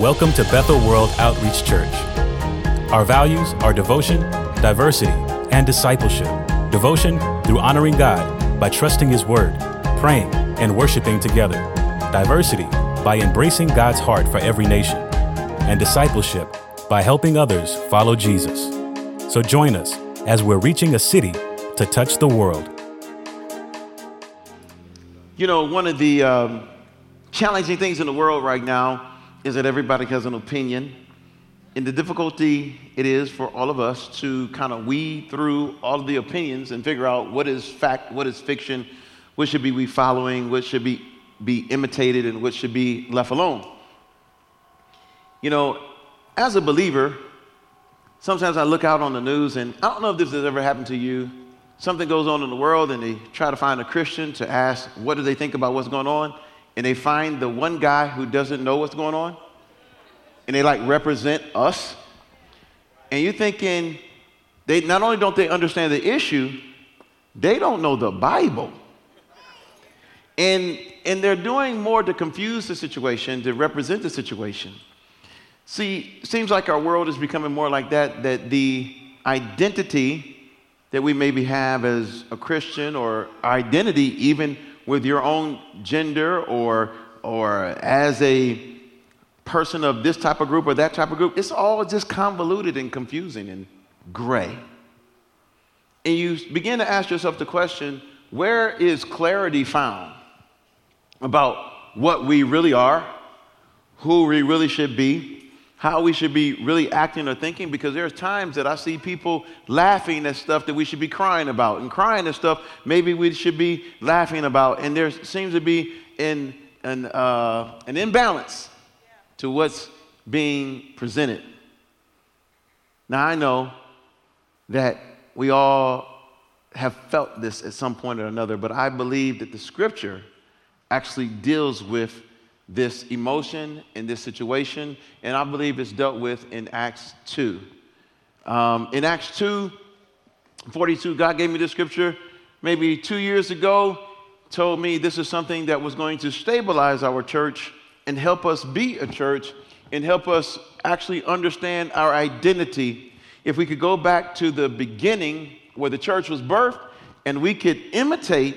Welcome to Bethel World Outreach Church. Our values are devotion, diversity, and discipleship. Devotion through honoring God by trusting His Word, praying, and worshiping together. Diversity by embracing God's heart for every nation. And discipleship by helping others follow Jesus. So join us as we're reaching a city to touch the world. You know, one of the challenging things in the world right now is that everybody has an opinion. And the difficulty it is for all of us to kind of weed through all of the opinions and figure out what is fact, what is fiction, what should be we following, what should be imitated, and what should be left alone. You know, as a believer, sometimes I look out on the news, and I don't know if this has ever happened to you. Something goes on in the world, and they try to find a Christian to ask, what do they think about what's going on? And they find the one guy who doesn't know what's going on, and they like represent us. And you're thinking, they not only don't they understand the issue, they don't know the Bible. And they're doing more to confuse the situation, to represent the situation. See, seems like our world is becoming more like that the identity that we maybe have as a Christian, or identity even with your own gender, or as a person of this type of group or that type of group, it's all just convoluted and confusing and gray. And you begin to ask yourself the question, where is clarity found about what we really are, who we really should be, how we should be really acting or thinking? Because there's times that I see people laughing at stuff that we should be crying about, and crying at stuff maybe we should be laughing about, and there seems to be an imbalance to what's being presented. Now, I know that we all have felt this at some point or another, but I believe that the Scripture actually deals with this emotion in this situation, and I believe it's dealt with in Acts 2. In Acts 2:42, God gave me this scripture maybe 2 years ago, told me this is something that was going to stabilize our church and help us be a church and help us actually understand our identity. If we could go back to the beginning where the church was birthed, and we could imitate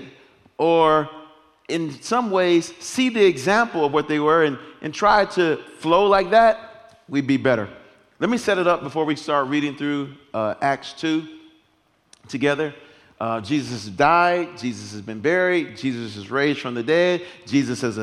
or in some ways see the example of what they were and try to flow like that, we'd be better. Let me set it up before we start reading through Acts 2 together. Jesus has died, Jesus has been buried, Jesus is raised from the dead, Jesus has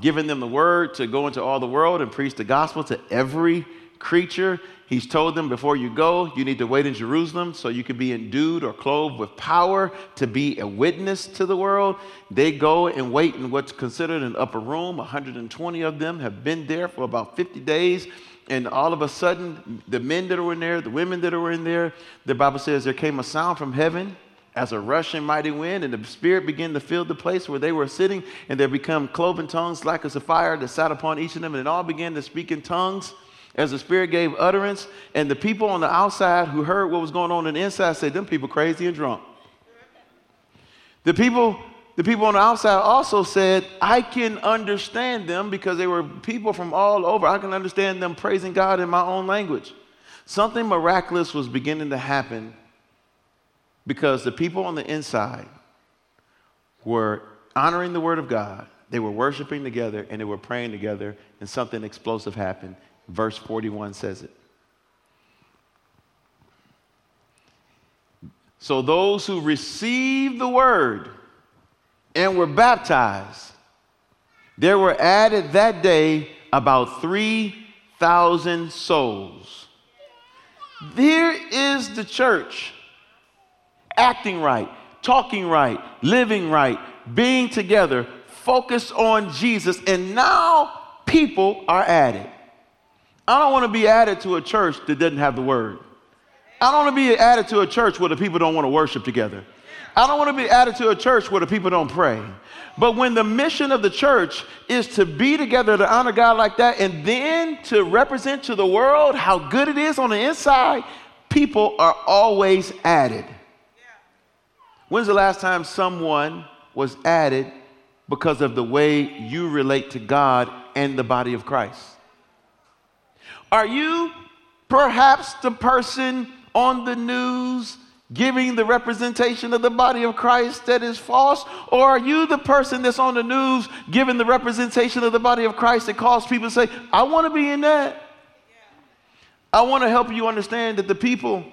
given them the word to go into all the world and preach the gospel to every creature. He's told them, before you go, you need to wait in Jerusalem so you can be endued or clothed with power to be a witness to the world. They go and wait in what's considered an upper room. 120 of them have been there for about 50 days. And all of a sudden, the men that were in there, the women that were in there, the Bible says there came a sound from heaven as a rushing mighty wind, and the Spirit began to fill the place where they were sitting, and there became cloven tongues like as a fire that sat upon each of them, and it all began to speak in tongues as the Spirit gave utterance. And the people on the outside who heard what was going on the inside said, them people crazy and drunk. The people on the outside also said, I can understand them, because they were people from all over. I can understand them praising God in my own language. Something miraculous was beginning to happen, because the people on the inside were honoring the Word of God. They were worshiping together, and they were praying together, and something explosive happened. Verse 41 says it. So those who received the word and were baptized, there were added that day about 3,000 souls. There is the church acting right, talking right, living right, being together, focused on Jesus, and now people are added. I don't want to be added to a church that doesn't have the word. I don't want to be added to a church where the people don't want to worship together. I don't want to be added to a church where the people don't pray. But when the mission of the church is to be together, to honor God like that, and then to represent to the world how good it is on the inside, people are always added. When's the last time someone was added because of the way you relate to God and the body of Christ? Are you perhaps the person on the news giving the representation of the body of Christ that is false? Or are you the person that's on the news giving the representation of the body of Christ that calls people to say, I want to be in that? Yeah. I want to help you understand that the people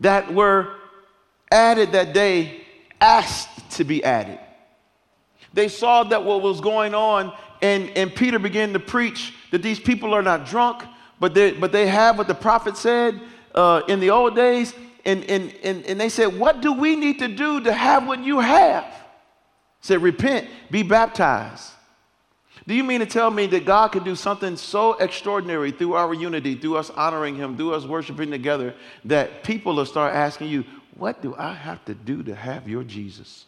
that were added that day asked to be added. They saw that what was going on, and Peter began to preach that these people are not drunk, but they have what the prophet said in the old days. And they said, what do we need to do to have what you have? He said, repent, be baptized. Do you mean to tell me that God can do something so extraordinary through our unity, through us honoring him, through us worshiping together, that people will start asking you, what do I have to do to have your Jesus?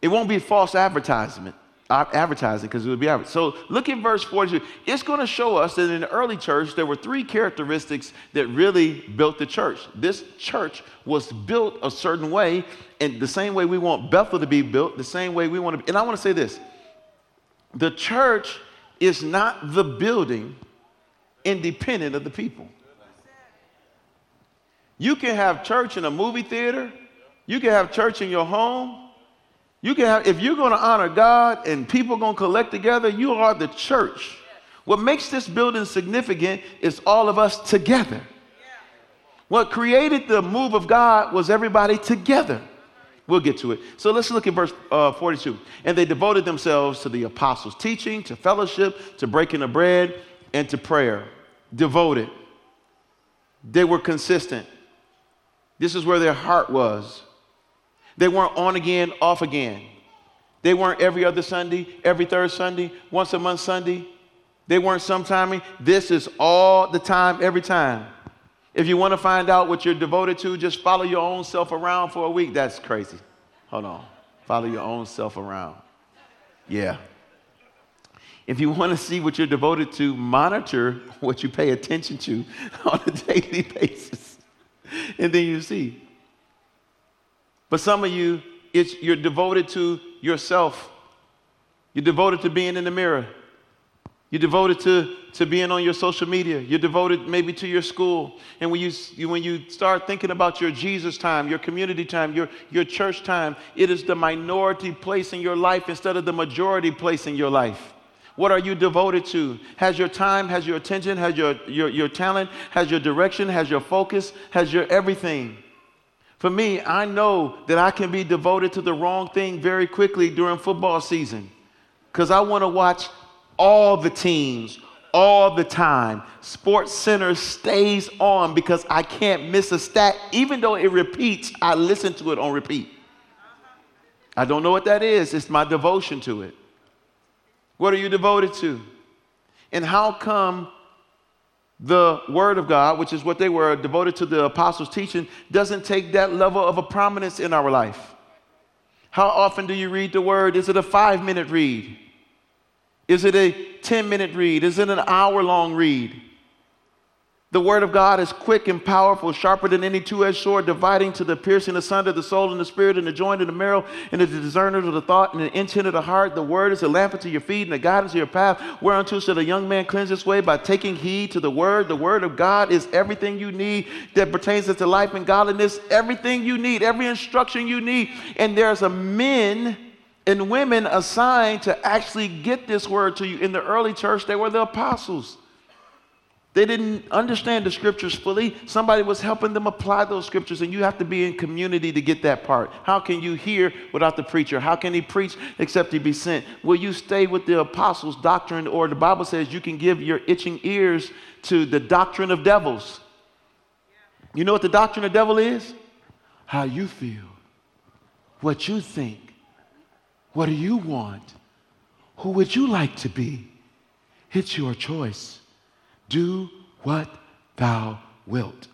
It won't be false advertising, because it would be average. So look at verse 42. It's going to show us that in the early church, there were three characteristics that really built the church. This church was built a certain way, and the same way we want Bethel to be built, the same way we want to be. And I want to say this. The church is not the building independent of the people. You can have church in a movie theater. You can have church in your home. You can have, if you're going to honor God and people are going to collect together, you are the church. What makes this building significant is all of us together. What created the move of God was everybody together. We'll get to it. So let's look at verse 42. And they devoted themselves to the apostles' teaching, to fellowship, to breaking of bread, and to prayer. Devoted. They were consistent. This is where their heart was. They weren't on again, off again. They weren't every other Sunday, every third Sunday, once a month Sunday. They weren't sometiming. This is all the time, every time. If you want to find out what you're devoted to, just follow your own self around for a week. That's crazy. Hold on. Follow your own self around. Yeah. If you want to see what you're devoted to, monitor what you pay attention to on a daily basis. And then you see. But some of you, you're devoted to yourself. You're devoted to being in the mirror. You're devoted to being on your social media. You're devoted maybe to your school. And when you start thinking about your Jesus time, your community time, your church time, it is the minority place in your life instead of the majority place in your life. What are you devoted to? Has your time, has your attention, has your talent, has your direction, has your focus, has your everything? For me, I know that I can be devoted to the wrong thing very quickly during football season, because I want to watch all the teams all the time. Sports Center stays on because I can't miss a stat. Even though it repeats, I listen to it on repeat. I don't know what that is. It's my devotion to it. What are you devoted to? And how come the word of God, which is what they were devoted to, the apostles' teaching, doesn't take that level of a prominence in our life? How often do you read the word? Is it a 5-minute read? Is it a 10-minute read? Is it an hour-long read? The word of God is quick and powerful, sharper than any two-edged sword, dividing to the piercing asunder the soul and the spirit and the joint and the marrow and the discerner of the thought and the intent of the heart. The word is a lamp unto your feet and a guidance to your path. Whereunto shall a young man cleanse his way? By taking heed to the word. The word of God is everything you need that pertains to life and godliness. Everything you need, every instruction you need. And there's a men and women assigned to actually get this word to you. In the early church, they were the apostles. They didn't understand the scriptures fully. Somebody was helping them apply those scriptures, and you have to be in community to get that part. How can you hear without the preacher? How can he preach except he be sent? Will you stay with the apostles' doctrine, or the Bible says you can give your itching ears to the doctrine of devils? You know what the doctrine of devil is? How you feel, what you think, what do you want, who would you like to be? It's your choice. Do what thou wilt.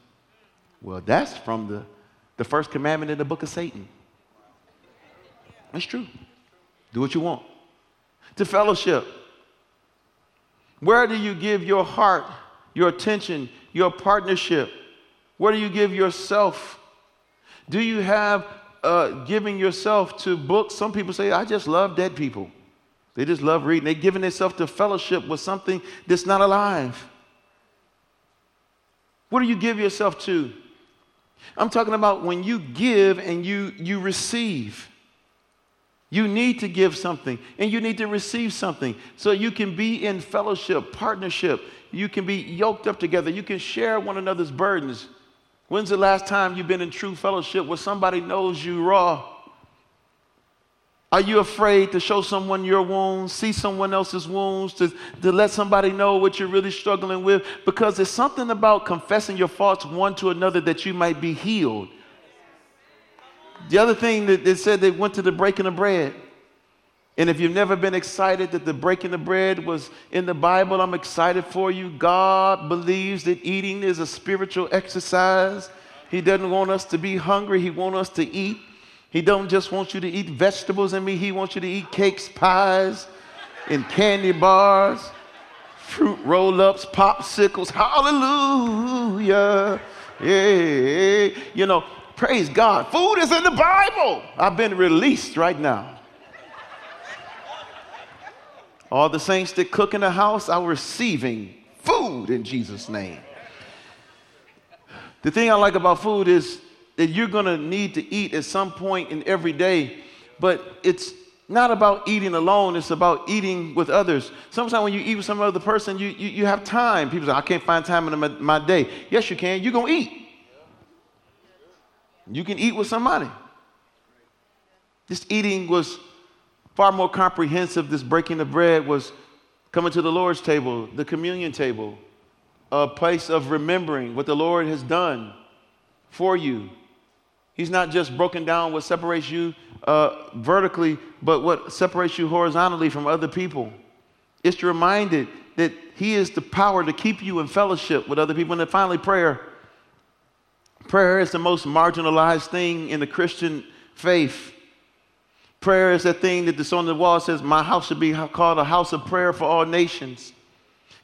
Well, that's from the first commandment in the book of Satan. That's true. Do what you want. To fellowship. Where do you give your heart, your attention, your partnership? Where do you give yourself? Do you have giving yourself to books? Some people say, I just love dead people. They just love reading. They're giving themselves to fellowship with something that's not alive. What do you give yourself to? I'm talking about when you give and you receive. You need to give something and you need to receive something so you can be in fellowship, partnership. You can be yoked up together. You can share one another's burdens. When's the last time you've been in true fellowship where somebody knows you raw? Are you afraid to show someone your wounds, see someone else's wounds, to let somebody know what you're really struggling with? Because there's something about confessing your faults one to another that you might be healed. The other thing that they said, they went to the breaking of bread. And if you've never been excited that the breaking of bread was in the Bible, I'm excited for you. God believes that eating is a spiritual exercise. He doesn't want us to be hungry. He wants us to eat. He don't just want you to eat vegetables and meat. He wants you to eat cakes, pies, and candy bars, fruit roll-ups, popsicles. Hallelujah. Yeah. You know, praise God. Food is in the Bible. I've been released right now. All the saints that cook in the house are receiving food in Jesus' name. The thing I like about food is that you're going to need to eat at some point in every day, but it's not about eating alone. It's about eating with others. Sometimes when you eat with some other person, you have time. People say, I can't find time in my day. Yes, you can. You're going to eat. You can eat with somebody. This eating was far more comprehensive. This breaking of bread was coming to the Lord's table, the communion table, a place of remembering what the Lord has done for you. He's not just broken down what separates you vertically, but what separates you horizontally from other people. It's to remind it that he is the power to keep you in fellowship with other people. And then finally, prayer. Prayer is the most marginalized thing in the Christian faith. Prayer is that thing that's on the wall says, my house should be called a house of prayer for all nations.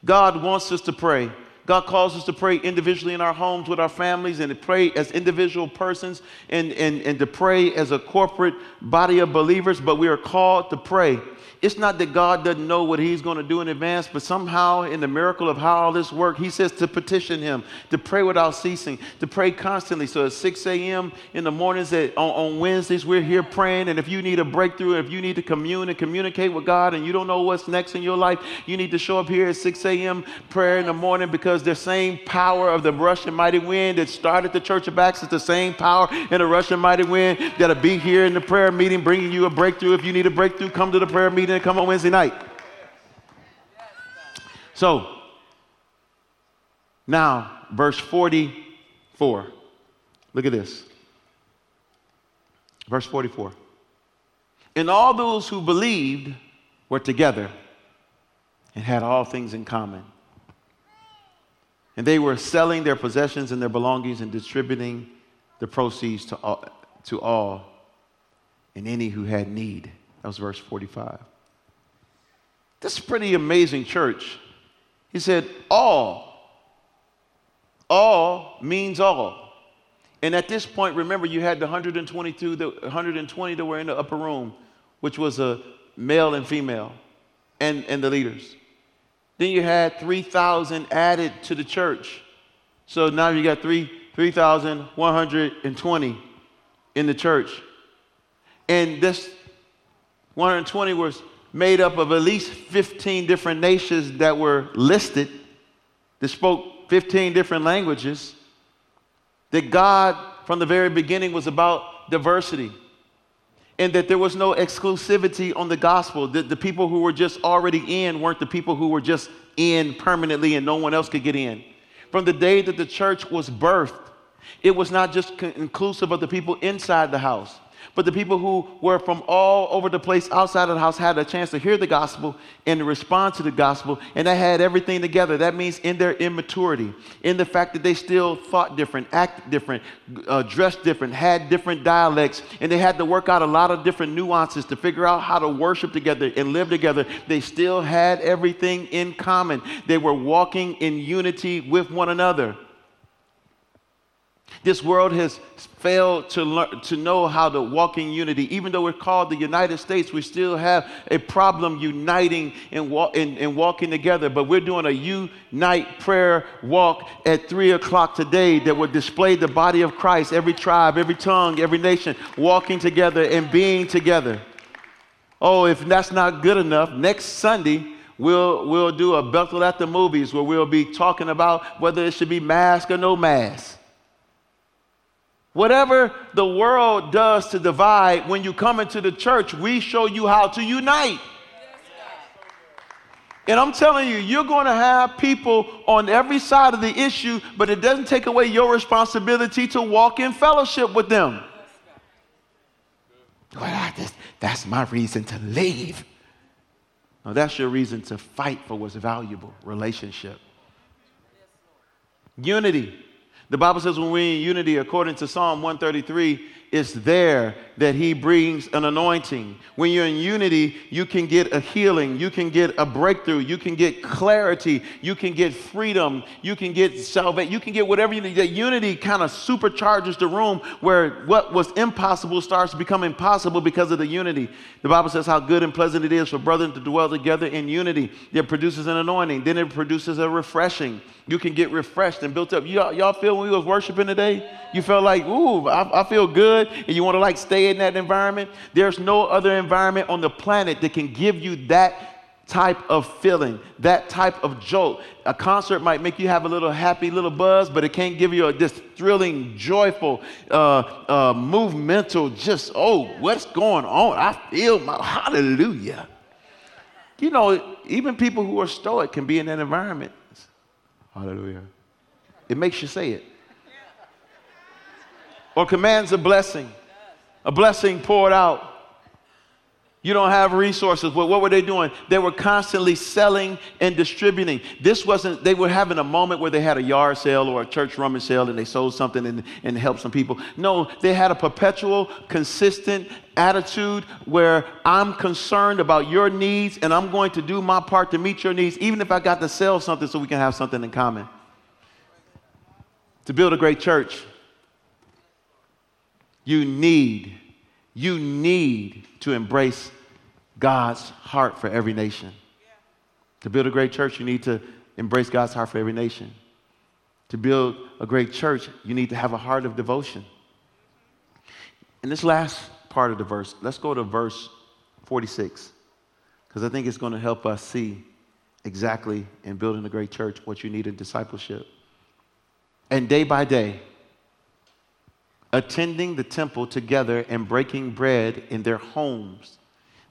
God wants us to pray. God calls us to pray individually in our homes with our families and to pray as individual persons and to pray as a corporate body of believers, but we are called to pray. It's not that God doesn't know what he's going to do in advance, but somehow in the miracle of how all this works, he says to petition him, to pray without ceasing, to pray constantly. So at 6 a.m. in the mornings on Wednesdays, we're here praying. And if you need a breakthrough, if you need to commune and communicate with God and you don't know what's next in your life, you need to show up here at 6 a.m. prayer in the morning, because the same power of the rushing mighty wind that started the Church of Acts is the same power in the rushing mighty wind that'll be here in the prayer meeting bringing you a breakthrough. If you need a breakthrough, come to the prayer meeting. Didn't come on Wednesday night. So, now, verse 44. Look at this. Verse 44. And all those who believed were together and had all things in common. And they were selling their possessions and their belongings and distributing the proceeds to all and any who had need. That was verse 45. This is a pretty amazing church. He said, all. All means all. And at this point, remember, you had the 120 that were in the upper room, which was a male and female, and the leaders. Then you had 3,000 added to the church. So now you got 3,120 in the church. And this 120 was made up of at least 15 different nations that were listed, that spoke 15 different languages, that God from the very beginning was about diversity, and that there was no exclusivity on the gospel, that the people who were just already in weren't the people who were just in permanently and no one else could get in. From the day that the church was birthed, it was not just inclusive of the people inside the house, but the people who were from all over the place outside of the house had a chance to hear the gospel and respond to the gospel, and they had everything together. That means in their immaturity, in the fact that they still thought different, acted different, dressed different, had different dialects, and they had to work out a lot of different nuances to figure out how to worship together and live together. They still had everything in common. They were walking in unity with one another. This world has failed to learn to know how to walk in unity. Even though we're called the United States, we still have a problem uniting and walking together. But we're doing a unite prayer walk at 3 o'clock today that will display the body of Christ, every tribe, every tongue, every nation, walking together and being together. Oh, if that's not good enough, next Sunday, we'll do a Bethel at the Movies where we'll be talking about whether it should be mask or no mask. Whatever the world does to divide, when you come into the church, we show you how to unite. And I'm telling you, you're going to have people on every side of the issue, but it doesn't take away your responsibility to walk in fellowship with them. Well, that's my reason to leave. No, that's your reason to fight for what's valuable, relationship. Unity. The Bible says when we're in unity, according to Psalm 133, it's there that he brings an anointing. When you're in unity, you can get a healing. You can get a breakthrough. You can get clarity. You can get freedom. You can get salvation. You can get whatever you need. That unity kind of supercharges the room where what was impossible starts to become impossible because of the unity. The Bible says how good and pleasant it is for brethren to dwell together in unity. It produces an anointing. Then it produces a refreshing. You can get refreshed and built up. Y'all feel when we was worshiping today? You felt like, ooh, I feel good. And you want to like stay in that environment. There's no other environment on the planet that can give you that type of feeling, that type of jolt. A concert might make you have a little happy little buzz, but it can't give you this thrilling, joyful, movemental, just, oh, what's going on? I feel my hallelujah. You know, even people who are stoic can be in that environment. Hallelujah. It makes you say it. Or commands a blessing poured out. You don't have resources. Well, what were they doing? They were constantly selling and distributing. They were having a moment where they had a yard sale or a church rummage sale and they sold something and helped some people. No, they had a perpetual, consistent attitude where I'm concerned about your needs and I'm going to do my part to meet your needs, even if I got to sell something so we can have something in common. To build a great church, you need to embrace God's heart for every nation. Yeah. To build a great church, you need to embrace God's heart for every nation. To build a great church, you need to have a heart of devotion. And this last part of the verse, let's go to verse 46, because I think it's going to help us see exactly in building a great church what you need in discipleship. And day by day, attending the temple together and breaking bread in their homes,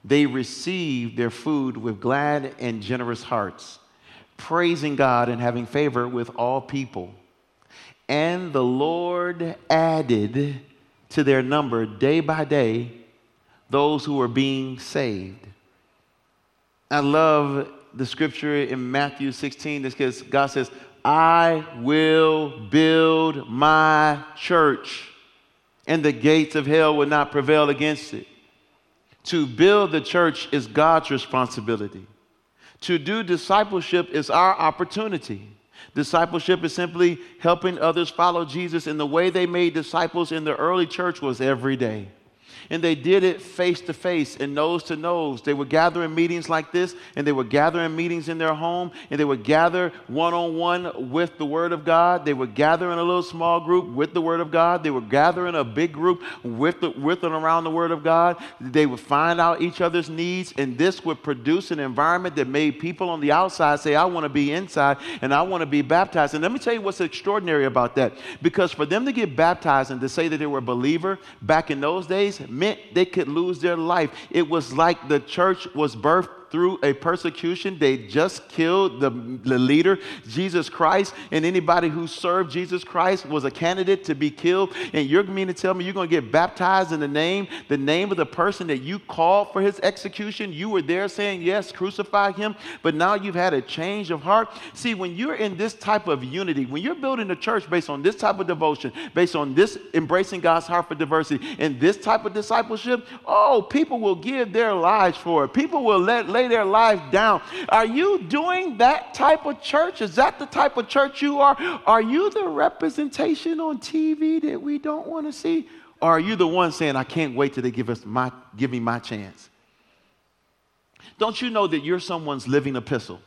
they received their food with glad and generous hearts, praising God and having favor with all people. And the Lord added to their number day by day those who were being saved. I love the scripture in Matthew 16 because God says, I will build my church, and the gates of hell will not prevail against it. To build the church is God's responsibility. To do discipleship is our opportunity. Discipleship is simply helping others follow Jesus, and the way they made disciples in the early church was every day. And they did it face to face and nose to nose. They would gather in meetings like this, and they would gather in meetings in their home, and they would gather one-on-one with the Word of God. They would gather in a little small group with the Word of God. They would gather in a big group with and around the Word of God. They would find out each other's needs, and this would produce an environment that made people on the outside say, I want to be inside, and I want to be baptized. And let me tell you what's extraordinary about that, because for them to get baptized and to say that they were a believer back in those days meant they could lose their life. It was like the church was birthed through a persecution. They just killed the leader, Jesus Christ, and anybody who served Jesus Christ was a candidate to be killed. And you're meaning to tell me you're going to get baptized in the name of the person that you called for his execution? You were there saying, yes, crucify him, but now you've had a change of heart. See, when you're in this type of unity, when you're building a church based on this type of devotion, based on this embracing God's heart for diversity, and this type of discipleship, oh, people will give their lives for it. People will let lay their life down. Are you doing that type of church? Is that the type of church you are? Are you the representation on TV that we don't want to see? Or are you the one saying, I can't wait till they give me my chance? Don't you know that you're someone's living epistle?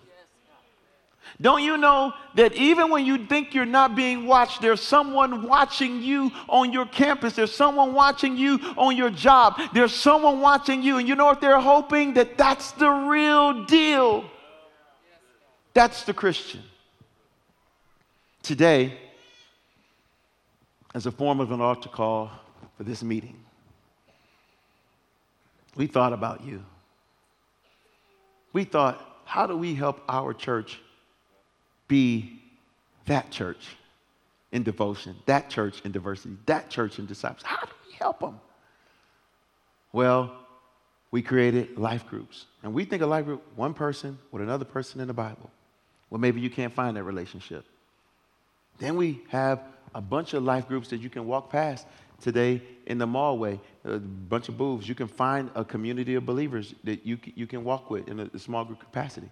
Don't you know that even when you think you're not being watched, there's someone watching you on your campus. There's someone watching you on your job. There's someone watching you. And you know what they're hoping? That that's the real deal. That's the Christian. Today, as a form of an altar call for this meeting, we thought about you. We thought, how do we help our church be that church in devotion, that church in diversity, that church in disciples? How do we help them? Well, we created life groups. And we think a life group, one person with another person in the Bible. Well, maybe you can't find that relationship. Then we have a bunch of life groups that you can walk past today in the mallway, a bunch of booths. You can find a community of believers that you can walk with in a small group capacity.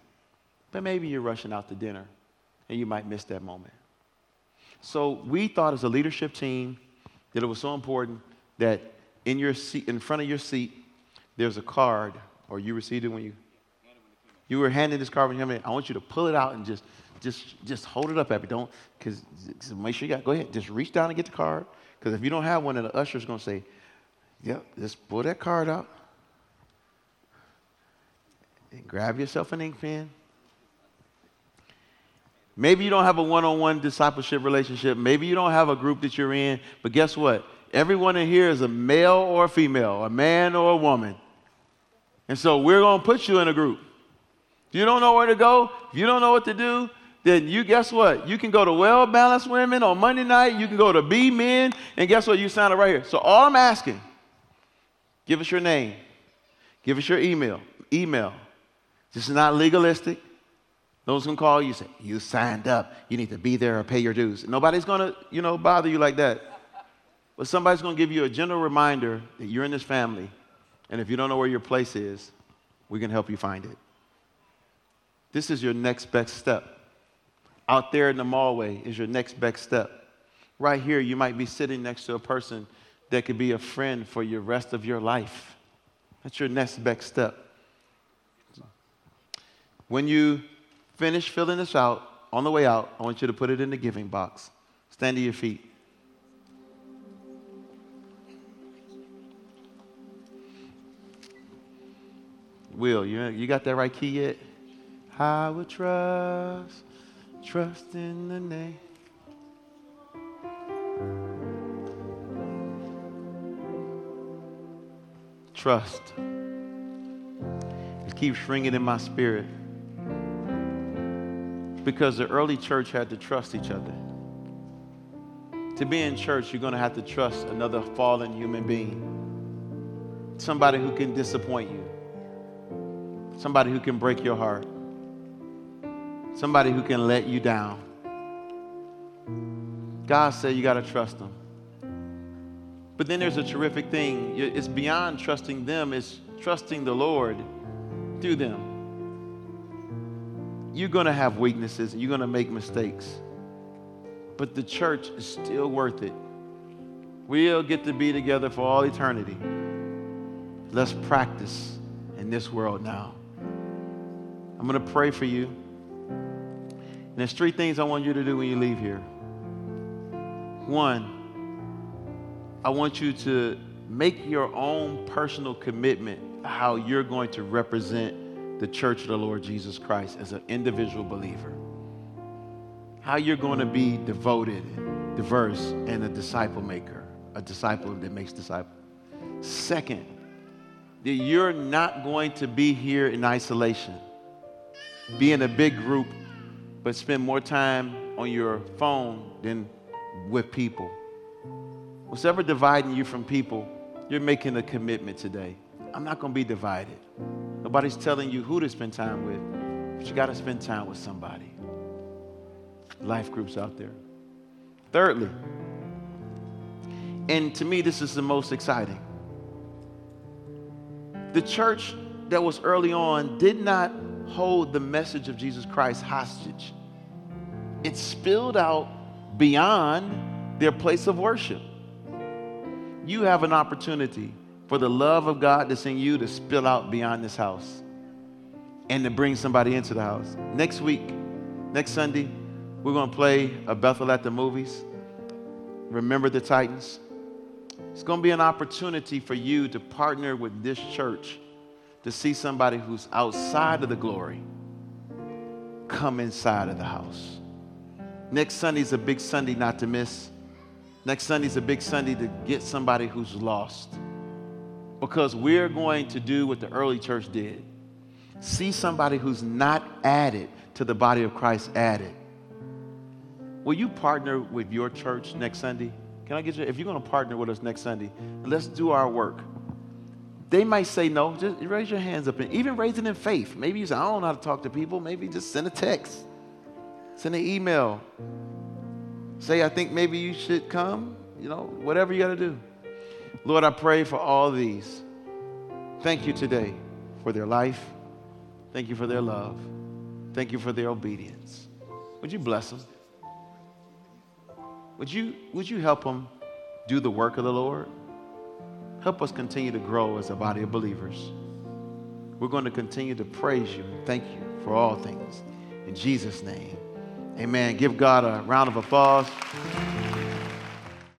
But maybe you're rushing out to dinner, and you might miss that moment. So we thought as a leadership team that it was so important that in your seat, in front of your seat, there's a card, or you received it when you were handed this card when you came in. I want you to pull it out and just hold it up at me. Don't, because make sure you got. Go ahead, just reach down and get the card. Because if you don't have one, then the usher's gonna say, "Yep, just pull that card out and grab yourself an ink pen." Maybe you don't have a one-on-one discipleship relationship. Maybe you don't have a group that you're in. But guess what? Everyone in here is a male or a female, a man or a woman. And so we're going to put you in a group. If you don't know where to go, if you don't know what to do, then you guess what? You can go to Well-Balanced Women on Monday night. You can go to Be Men. And guess what? You sign up right here. So all I'm asking, give us your name. Give us your email. This is not legalistic. Those can call you and say, you signed up. You need to be there or pay your dues. Nobody's going to, bother you like that. But somebody's going to give you a gentle reminder that you're in this family, and if you don't know where your place is, we can help you find it. This is your next best step. Out there in the mallway is your next best step. Right here, you might be sitting next to a person that could be a friend for the rest of your life. That's your next best step. When you finish filling this out, on the way out, I want you to put it in the giving box. Stand to your feet. Will, you got that right key yet? I will trust in the name. Trust. It keeps ringing in my spirit. Because the early church had to trust each other. To be in church, you're going to have to trust another fallen human being. Somebody who can disappoint you. Somebody who can break your heart. Somebody who can let you down. God said you got to trust them. But then there's a terrific thing. It's beyond trusting them. It's trusting the Lord through them. You're going to have weaknesses. You're going to make mistakes. But the church is still worth it. We'll get to be together for all eternity. Let's practice in this world now. I'm going to pray for you. And there's three things I want you to do when you leave here. One, I want you to make your own personal commitment how you're going to represent the Church of the Lord Jesus Christ as an individual believer. How you're going to be devoted, diverse, and a disciple maker, a disciple that makes disciples. Second, that you're not going to be here in isolation. Be in a big group, but spend more time on your phone than with people. What's ever dividing you from people, you're making a commitment today. I'm not going to be divided. Nobody's telling you who to spend time with, but you got to spend time with somebody. Life groups out there. Thirdly, and to me this is the most exciting, the church that was early on did not hold the message of Jesus Christ hostage. It spilled out beyond their place of worship. You have an opportunity for the love of God that's in you to spill out beyond this house and to bring somebody into the house. Next week, next Sunday, we're going to play a Bethel at the Movies, Remember the Titans. It's going to be an opportunity for you to partner with this church to see somebody who's outside of the glory come inside of the house. Next Sunday's a big Sunday not to miss. Next Sunday's a big Sunday to get somebody who's lost. Because we're going to do what the early church did. See somebody who's not added to the body of Christ added. Will you partner with your church next Sunday? Can I get you, if you're going to partner with us next Sunday, let's do our work. They might say no. Just raise your hands up. And even raise it in faith. Maybe you say, I don't know how to talk to people. Maybe just send a text. Send an email. Say, I think maybe you should come. You know, whatever you got to do. Lord, I pray for all these. Thank you today for their life. Thank you for their love. Thank you for their obedience. Would you bless them? Would you help them do the work of the Lord? Help us continue to grow as a body of believers. We're going to continue to praise you and thank you for all things. In Jesus' name, amen. Give God a round of applause.